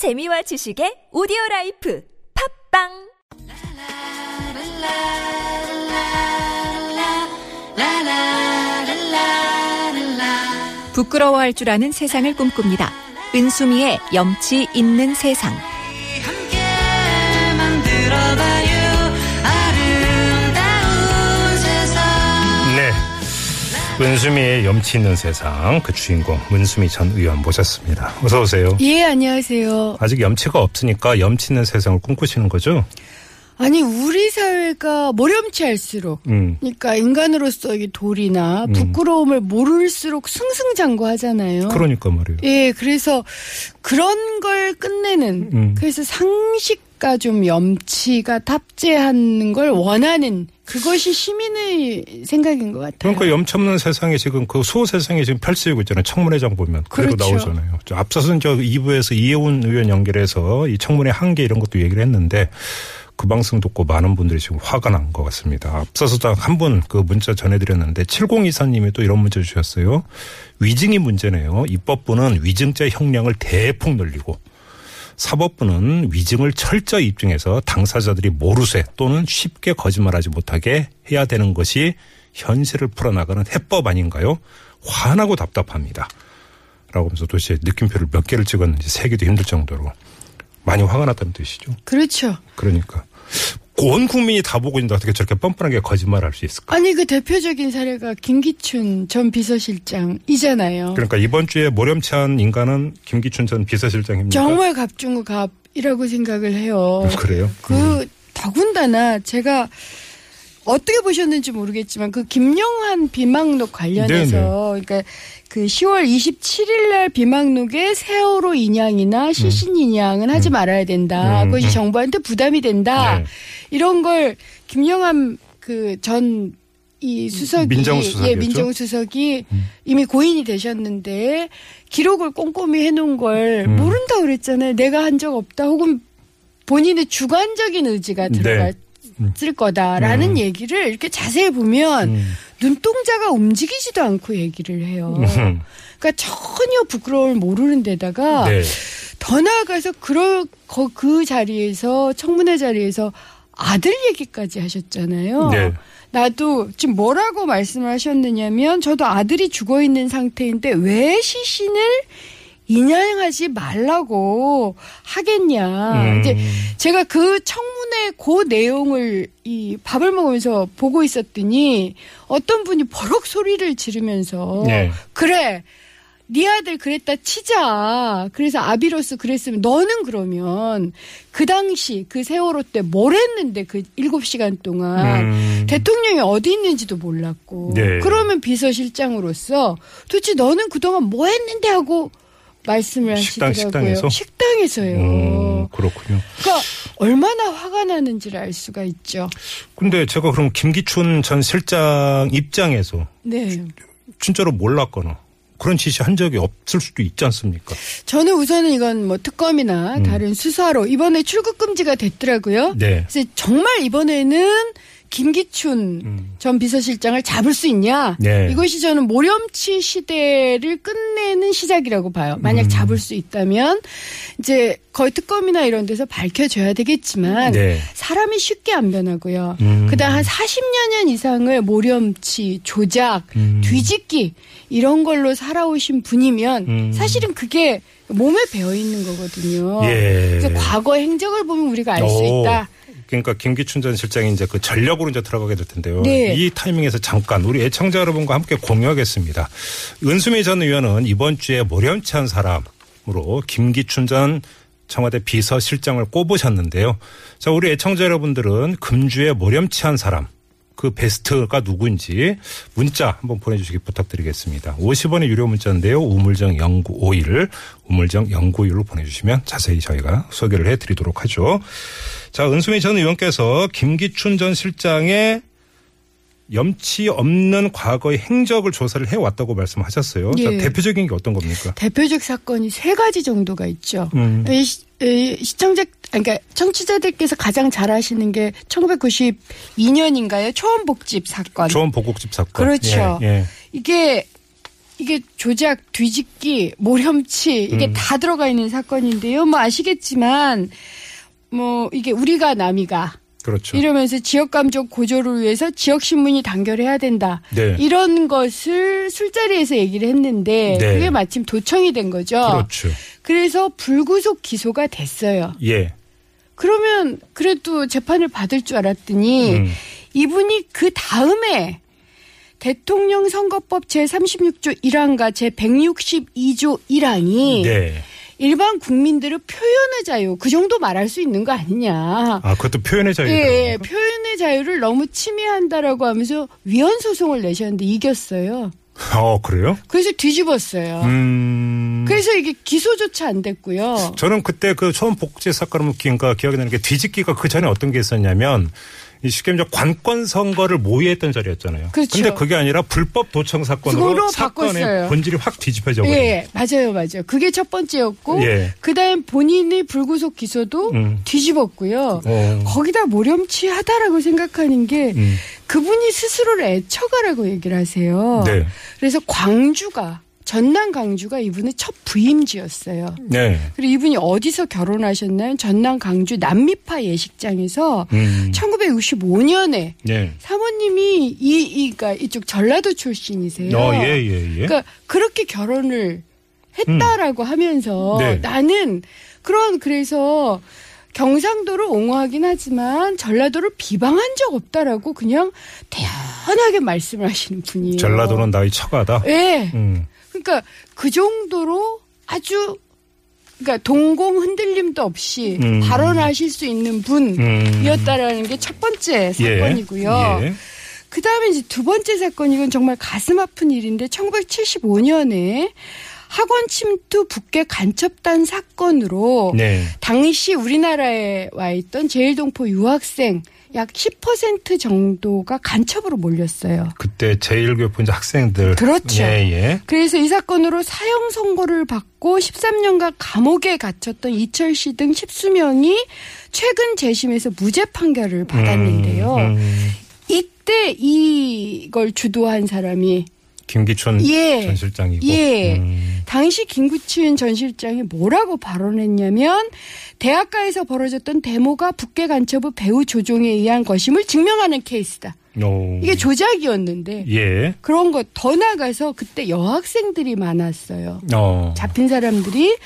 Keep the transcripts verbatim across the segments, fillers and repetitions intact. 재미와 지식의 오디오라이프 팝빵 부끄러워할 줄 아는 세상을 꿈꿉니다. 은수미의 염치있는 세상. 은수미의 염치 있는 세상, 그 주인공 은수미 전 의원 모셨습니다. 어서 오세요. 예, 안녕하세요. 아직 염치가 없으니까 염치 있는 세상을 꿈꾸시는 거죠? 아니, 우리 사회가 모렴치할수록 음. 그러니까 인간으로서의 도리나 부끄러움을 음. 모를수록 승승장구하잖아요. 그러니까 말이에요. 예, 그래서 그런 걸 끝내는 음. 그래서 상식 가 좀 염치가 탑재하는 걸 원하는 그것이 시민의 생각인 것 같아요. 그러니까 염치 없는 세상이 지금 그 소세상이 지금 펼치고 있잖아요. 청문회장 보면 그대로 그렇죠. 나오잖아요. 앞서서는 저 이 부에서 이혜훈 의원 연결해서 이 청문회 한계 이런 것도 얘기를 했는데 그 방송 듣고 많은 분들이 지금 화가 난 것 같습니다. 앞서서도 한 분 그 문자 전해드렸는데 칠공이사님이 또 이런 문자 주셨어요. 위증이 문제네요. 입법부는 위증죄 형량을 대폭 늘리고 사법부는 위증을 철저히 입증해서 당사자들이 모르쇠 또는 쉽게 거짓말하지 못하게 해야 되는 것이 현실을 풀어나가는 해법 아닌가요? 화나고 답답합니다. 라고 하면서 도대체 느낌표를 몇 개를 찍었는지 세기도 힘들 정도로 많이 화가 났다는 뜻이죠. 그렇죠. 그러니까. 온 국민이 다 보고 있는데 어떻게 저렇게 뻔뻔하게 거짓말할 수 있을까? 아니, 그 대표적인 사례가 김기춘 전 비서실장이잖아요. 그러니까 이번 주에 모렴치한 인간은 김기춘 전 비서실장입니다. 정말 갑중의 갑이라고 생각을 해요. 그래요? 그 음. 더군다나 제가 어떻게 보셨는지 모르겠지만 그 김영한 비망록 관련해서 네네. 그러니까 그 시월 이십칠일 날 비망록에 세월호 인양이나 시신 인양은 음. 하지 말아야 된다. 음. 그것이 정부한테 부담이 된다. 네. 이런 걸 김영한 그 전 이 수석이 민정수석이었죠? 예, 민정수석이 음. 이미 고인이 되셨는데 기록을 꼼꼼히 해놓은 걸 음. 모른다 그랬잖아요. 내가 한 적 없다. 혹은 본인의 주관적인 의지가 들어갔다. 네. 쓸 거다라는 음. 얘기를 이렇게 자세히 보면 음. 눈동자가 움직이지도 않고 얘기를 해요. 음. 그러니까 전혀 부끄러움을 모르는 데다가 네. 더 나아가서 그럴, 그, 그 자리에서 청문회 자리에서 아들 얘기까지 하셨잖아요. 네. 나도 지금 뭐라고 말씀을 하셨느냐면 저도 아들이 죽어있는 상태인데 왜 시신을 인양하지 말라고 하겠냐. 음. 이제 제가 그 청문회 그 내용을 이 밥을 먹으면서 보고 있었더니 어떤 분이 버럭 소리를 지르면서 네. 그래, 네 아들 그랬다 치자. 그래서 아비로서 그랬으면 너는 그러면 그 당시 그 세월호 때 뭘 했는데 그 일곱 시간 동안 음. 대통령이 어디 있는지도 몰랐고 네. 그러면 비서실장으로서 도대체 너는 그동안 뭐 했는데 하고 말씀을 식당, 하시더라고요. 식당에서? 식당에서요. 음, 그렇군요. 그러니까 얼마나 화가 나는지를 알 수가 있죠. 근데 제가 그럼 김기춘 전 실장 입장에서 네. 진짜로 몰랐거나 그런 지시 한 적이 없을 수도 있지 않습니까? 저는 우선은 이건 뭐 특검이나 음. 다른 수사로 이번에 출국 금지가 됐더라고요. 네. 그래서 정말 이번에는 김기춘 음. 전 비서실장을 잡을 수 있냐? 네. 이것이 저는 모렴치 시대를 끝내는 시작이라고 봐요. 만약 음. 잡을 수 있다면 이제 거의 특검이나 이런 데서 밝혀져야 되겠지만 네. 사람이 쉽게 안 변하고요. 음. 그다음 한 사십여 년 이상을 모렴치, 조작, 음. 뒤집기 이런 걸로 살아오신 분이면 음. 사실은 그게 몸에 배어있는 거거든요. 예. 그래서 과거 행적을 보면 우리가 알 수 있다. 그러니까 김기춘 전 실장이 이제 그 전력으로 이제 들어가게 될 텐데요. 네. 이 타이밍에서 잠깐 우리 애청자 여러분과 함께 공유하겠습니다. 은수미 전 의원은 이번 주에 모렴치한 사람으로 김기춘 전 청와대 비서실장을 꼽으셨는데요. 자, 우리 애청자 여러분들은 금주에 모렴치한 사람 그 베스트가 누구인지 문자 한번 보내주시기 부탁드리겠습니다. 오십 원의 유료 문자인데요. 우물정 공구오일, 우물정 공구오일로 보내주시면 자세히 저희가 소개를 해드리도록 하죠. 자, 은수미 전 의원께서 김기춘 전 실장의 염치 없는 과거의 행적을 조사를 해왔다고 말씀하셨어요. 예. 자, 대표적인 게 어떤 겁니까? 대표적 사건이 세 가지 정도가 있죠. 음. 시, 시청자, 그러니까 청취자들께서 가장 잘 아시는 게 천구백구십이년인가요? 초원복집 사건. 초원복국집 사건. 그렇죠. 예, 예. 이게 이게 조작, 뒤집기, 모렴치 이게 음. 다 들어가 있는 사건인데요. 뭐 아시겠지만 뭐 이게 우리가 남이가 그렇죠. 이러면서 지역감정 고조를 위해서 지역신문이 단결해야 된다. 네. 이런 것을 술자리에서 얘기를 했는데 네. 그게 마침 도청이 된 거죠. 그렇죠. 그래서 불구속 기소가 됐어요. 예. 그러면 그래도 재판을 받을 줄 알았더니 음. 이분이 그 다음에 대통령 선거법 제삼십육조 일항과 제백육십이조 일항이 네. 일반 국민들을 표현의 자유 그 정도 말할 수 있는 거 아니냐. 아, 그것도 표현의 자유. 예, 표현의 자유를 너무 침해한다라고 하면서 위헌 소송을 내셨는데 이겼어요. 어, 그래요? 그래서 뒤집었어요. 음. 그래서 이게 기소조차 안 됐고요. 저는 그때 그 처음 복제 사건을 기억나 기억이 나는 게 뒤집기가 그 전에 어떤 게 있었냐면. 쉽게 말해서 관권 선거를 모의했던 자리였잖아요. 그런데 그렇죠. 그게 아니라 불법 도청 사건으로 사건의 바꿨어요. 본질이 확 뒤집혀져 버린. 예, 맞아요, 맞아요. 그게 첫 번째였고, 예. 그다음 본인의 불구속 기소도 음. 뒤집었고요. 어. 거기다 모렴치하다라고 생각하는 게 음. 그분이 스스로를 애처가라고 얘기를 하세요. 네. 그래서 광주가. 전남 광주가 이분의 첫 부임지였어요. 네. 그리고 이분이 어디서 결혼하셨나요? 전남 광주 남미파 예식장에서 음. 천구백육십오년에 네. 사모님이 이, 이, 그러니까 이쪽 전라도 출신이세요. 어, 예, 예, 예. 그러니까 그렇게 결혼을 했다라고 음. 하면서 네. 나는 그런 그래서 경상도를 옹호하긴 하지만 전라도를 비방한 적 없다라고 그냥 대단하게 말씀을 하시는 분이에요. 전라도는 나의 처가다. 네. 음. 그러니까 그 정도로 아주 그러니까 동공 흔들림도 없이 음. 발언하실 수 있는 분이었다라는 게 첫 번째 사건이고요. 예. 예. 그다음에 이제 두 번째 사건 이건 정말 가슴 아픈 일인데 천구백칠십오년에 학원 침투 북괴 간첩단 사건으로 네. 당시 우리나라에 와 있던 제일동포 유학생 약 십 퍼센트 정도가 간첩으로 몰렸어요. 그때 제일교포 학생들. 그렇죠. 예, 예. 그래서 이 사건으로 사형 선고를 받고 십삼년간 감옥에 갇혔던 이철 씨 등 십수명이 최근 재심에서 무죄 판결을 받았는데요. 음, 음. 이때 이걸 주도한 사람이. 김기춘 예, 전 실장이고. 예. 음. 당시 김기춘 전 실장이 뭐라고 발언했냐면 대학가에서 벌어졌던 데모가 북괴 간첩의 배후 조종에 의한 것임을 증명하는 케이스다. 오. 이게 조작이었는데 예. 그런 것 더 나가서 그때 여학생들이 많았어요. 어. 잡힌 사람들이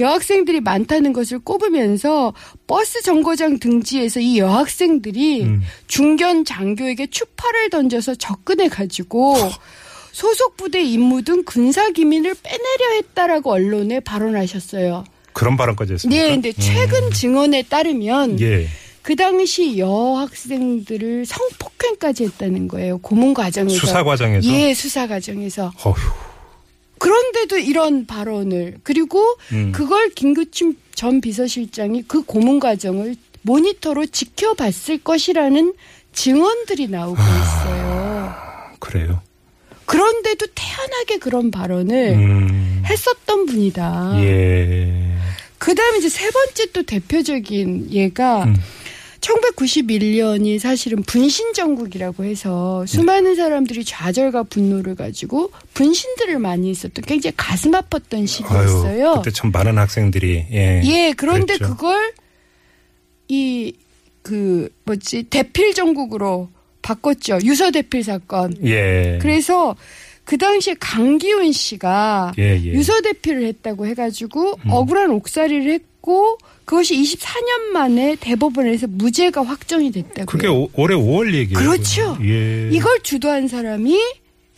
여학생들이 많다는 것을 꼽으면서 버스 정거장 등지에서 이 여학생들이 음. 중견 장교에게 추파를 던져서 접근해가지고 소속 부대 임무 등 군사 기밀을 빼내려 했다라고 언론에 발언하셨어요. 그런 발언까지 했습니까? 네, 근데 최근 음. 증언에 따르면 예. 그 당시 여학생들을 성폭행까지 했다는 거예요. 고문 과정에서. 수사 과정에서. 예, 수사 과정에서. 어휴. 그런데도 이런 발언을 그리고 음. 그걸 김기춘 전 비서실장이 그 고문 과정을 모니터로 지켜봤을 것이라는 증언들이 나오고 있어요. 아, 그래요. 그런데도 태연하게 그런 발언을 음. 했었던 분이다. 예. 그다음에 이제 세 번째 또 대표적인 예가 음. 천구백구십일년이 사실은 분신정국이라고 해서 수많은 사람들이 좌절과 분노를 가지고 분신들을 많이 했었던 굉장히 가슴 아팠던 시기였어요. 아유, 그때 참 많은 학생들이. 예. 예. 그런데 그랬죠. 그걸 이 그 뭐지 대필정국으로. 바꿨죠. 유서대필 사건. 예. 그래서 그 당시에 강기훈 씨가 예, 예. 유서대필을 했다고 해가지고 음. 억울한 옥살이를 했고 그것이 이십사년 만에 대법원에서 무죄가 확정이 됐다고요. 그게 오, 올해 오월 얘기예요. 그렇죠. 예. 이걸 주도한 사람이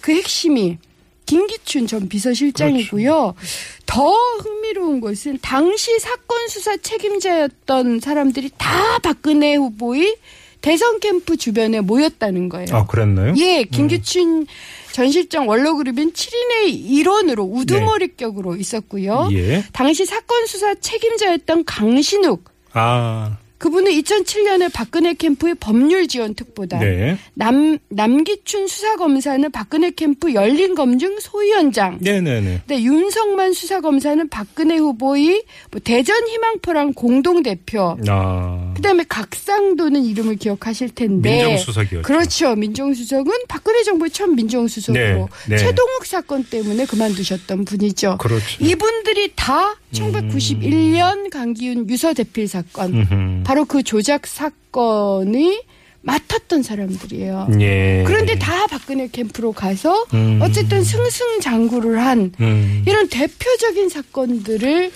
그 핵심이 김기춘 전 비서실장이고요. 그렇죠. 더 흥미로운 것은 당시 사건 수사 책임자였던 사람들이 다 박근혜 후보의 대선 캠프 주변에 모였다는 거예요. 아, 그랬나요? 예, 김기춘 음. 전 실장 원로그룹인 칠인의 일원으로 우두머리격으로 네. 있었고요. 예. 당시 사건 수사 책임자였던 강신욱. 아. 그분은 이천칠 년에 박근혜 캠프의 법률 지원 특보다 네. 남, 남기춘 수사검사는 박근혜 캠프 열린검증 소위원장. 네네네. 네, 윤석만 수사검사는 박근혜 후보의 뭐 대전 희망포랑 공동대표. 아. 그다음에 각상도는 이름을 기억하실 텐데. 민정수석이었죠. 그렇죠. 민정수석은 박근혜 정부의 첫 민정수석으로. 네. 네. 최동욱 사건 때문에 그만두셨던 분이죠. 그렇죠. 이분들이 다 천구백구십일 년 음. 강기훈 유서대필 사건. 음흠. 바로 그 조작 사건이 맡았던 사람들이에요. 예. 그런데 다 박근혜 캠프로 가서 음. 어쨌든 승승장구를 한 음. 이런 대표적인 사건들을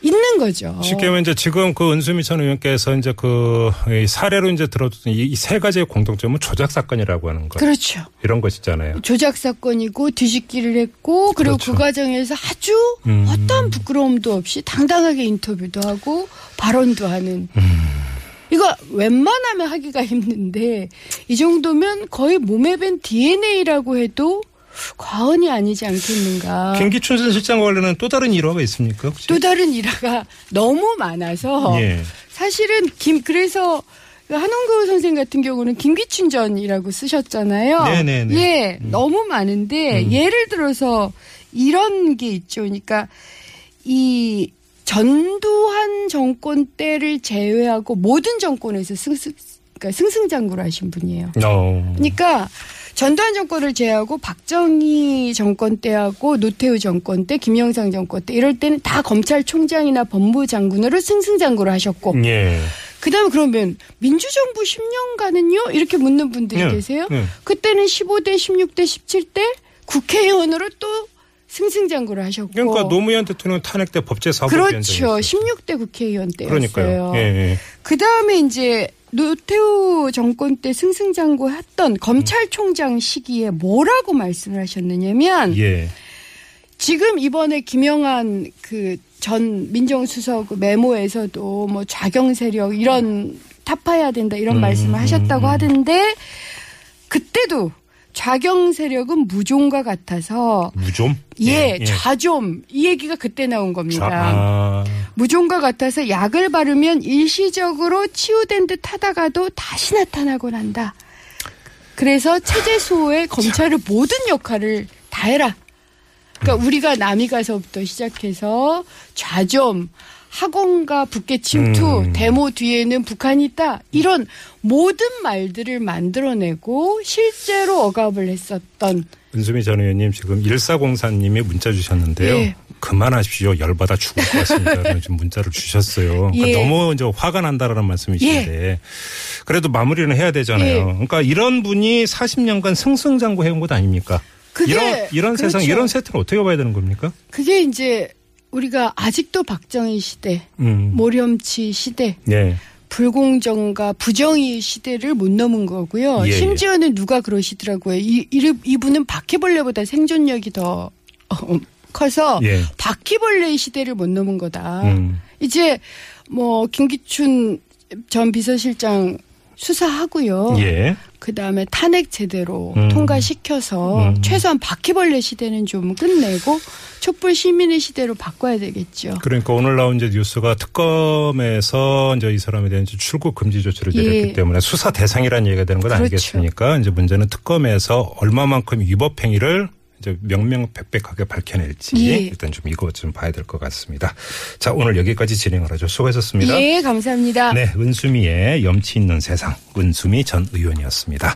있는 거죠. 쉽게 말하면 이제 지금 그 은수미 전 의원께서 이제 그 사례로 이제 들어줬던 이 세 가지의 공통점은 조작 사건이라고 하는 거. 그렇죠. 이런 것이잖아요. 조작 사건이고 뒤집기를 했고 그리고 그렇죠. 그 과정에서 아주 음. 어떤 부끄러움도 없이 당당하게 인터뷰도 하고 발언도 하는. 음. 이거 웬만하면 하기가 힘든데 이 정도면 거의 몸에 밴 디엔에이라고 해도 과언이 아니지 않겠는가. 김기춘 실장과 관련한 또 다른 일화가 있습니까? 혹시? 또 다른 일화가 너무 많아서 예. 사실은 김 그래서 한홍구 선생 같은 경우는 김기춘 전이라고 쓰셨잖아요. 네네네. 예, 음. 너무 많은데 음. 예를 들어서 이런 게 있죠. 그러니까 이 전두환 정권 때를 제외하고 모든 정권에서 승승 그러니까 승승장구를 하신 분이에요. No. 그러니까. 전두환 정권을 제외하고 박정희 정권 때하고 노태우 정권 때, 김영삼 정권 때 이럴 때는 다 검찰총장이나 법무장관으로 승승장구를 하셨고 예. 그다음에 그러면 민주정부 십 년간은요? 이렇게 묻는 분들이 예. 계세요. 예. 그때는 십오 대, 십육 대, 십칠 대 국회의원으로 또 승승장구를 하셨고. 그러니까 노무현 대통령 탄핵 때 법제 사법위원장. 그렇죠. 십육 대 국회의원 때였어요. 그러니까요. 예, 예. 그다음에 이제. 노태우 정권 때 승승장구했던 검찰총장 시기에 뭐라고 말씀을 하셨느냐면 예. 지금 이번에 김영한 그 전 민정수석 메모에서도 뭐 좌경 세력 이런 타파해야 된다 이런 음, 말씀을 하셨다고 음, 음. 하던데 그때도 좌경 세력은 무좀과 같아서 무좀? 예, 예. 좌좀 이 얘기가 그때 나온 겁니다. 좌, 아. 무좀과 같아서 약을 바르면 일시적으로 치유된 듯 하다가도 다시 나타나곤 한다. 그래서 체제 수호에 검찰의 모든 역할을 다해라. 그러니까 우리가 남이 가서부터 시작해서 좌좀, 학원과 북괴 침투, 음. 데모 뒤에는 북한이 있다. 이런 모든 말들을 만들어내고 실제로 억압을 했었던. 은수미 전 의원님 지금 일사공사님이 문자 주셨는데요. 예. 그만하십시오. 열받아 죽을 것 같습니다. 지금 문자를 주셨어요. 그러니까 예. 너무 이제 화가 난다라는 말씀이신데 예. 그래도 마무리는 해야 되잖아요. 예. 그러니까 이런 분이 사십 년간 승승장구 해온 것 아닙니까? 그게 이런, 이런 그렇죠. 세상 이런 세트는 어떻게 봐야 되는 겁니까? 그게 이제 우리가 아직도 박정희 시대, 음. 모렴치 시대, 예. 불공정과 부정의 시대를 못 넘은 거고요. 예. 심지어는 누가 그러시더라고요. 이, 이, 이분은 바퀴벌레보다 생존력이 더 커서 예. 바퀴벌레의 시대를 못 넘은 거다. 음. 이제 뭐 김기춘 전 비서실장 수사하고요. 예. 그다음에 탄핵 제대로 음. 통과시켜서 음. 최소한 바퀴벌레 시대는 좀 끝내고 촛불 시민의 시대로 바꿔야 되겠죠. 그러니까 오늘 나온 이제 뉴스가 특검에서 이제 이 사람에 대한 출국 금지 조치를 내렸기 예. 때문에 수사 대상이라는 얘기가 되는 건 그렇죠. 아니겠습니까? 이제 문제는 특검에서 얼마만큼 위법 행위를 이제 명명백백하게 밝혀낼지 예. 일단 좀 이거 좀 봐야 될 것 같습니다. 자, 오늘 여기까지 진행을 하죠. 수고하셨습니다. 예, 감사합니다. 네, 은수미의 염치 있는 세상, 은수미 전 의원이었습니다.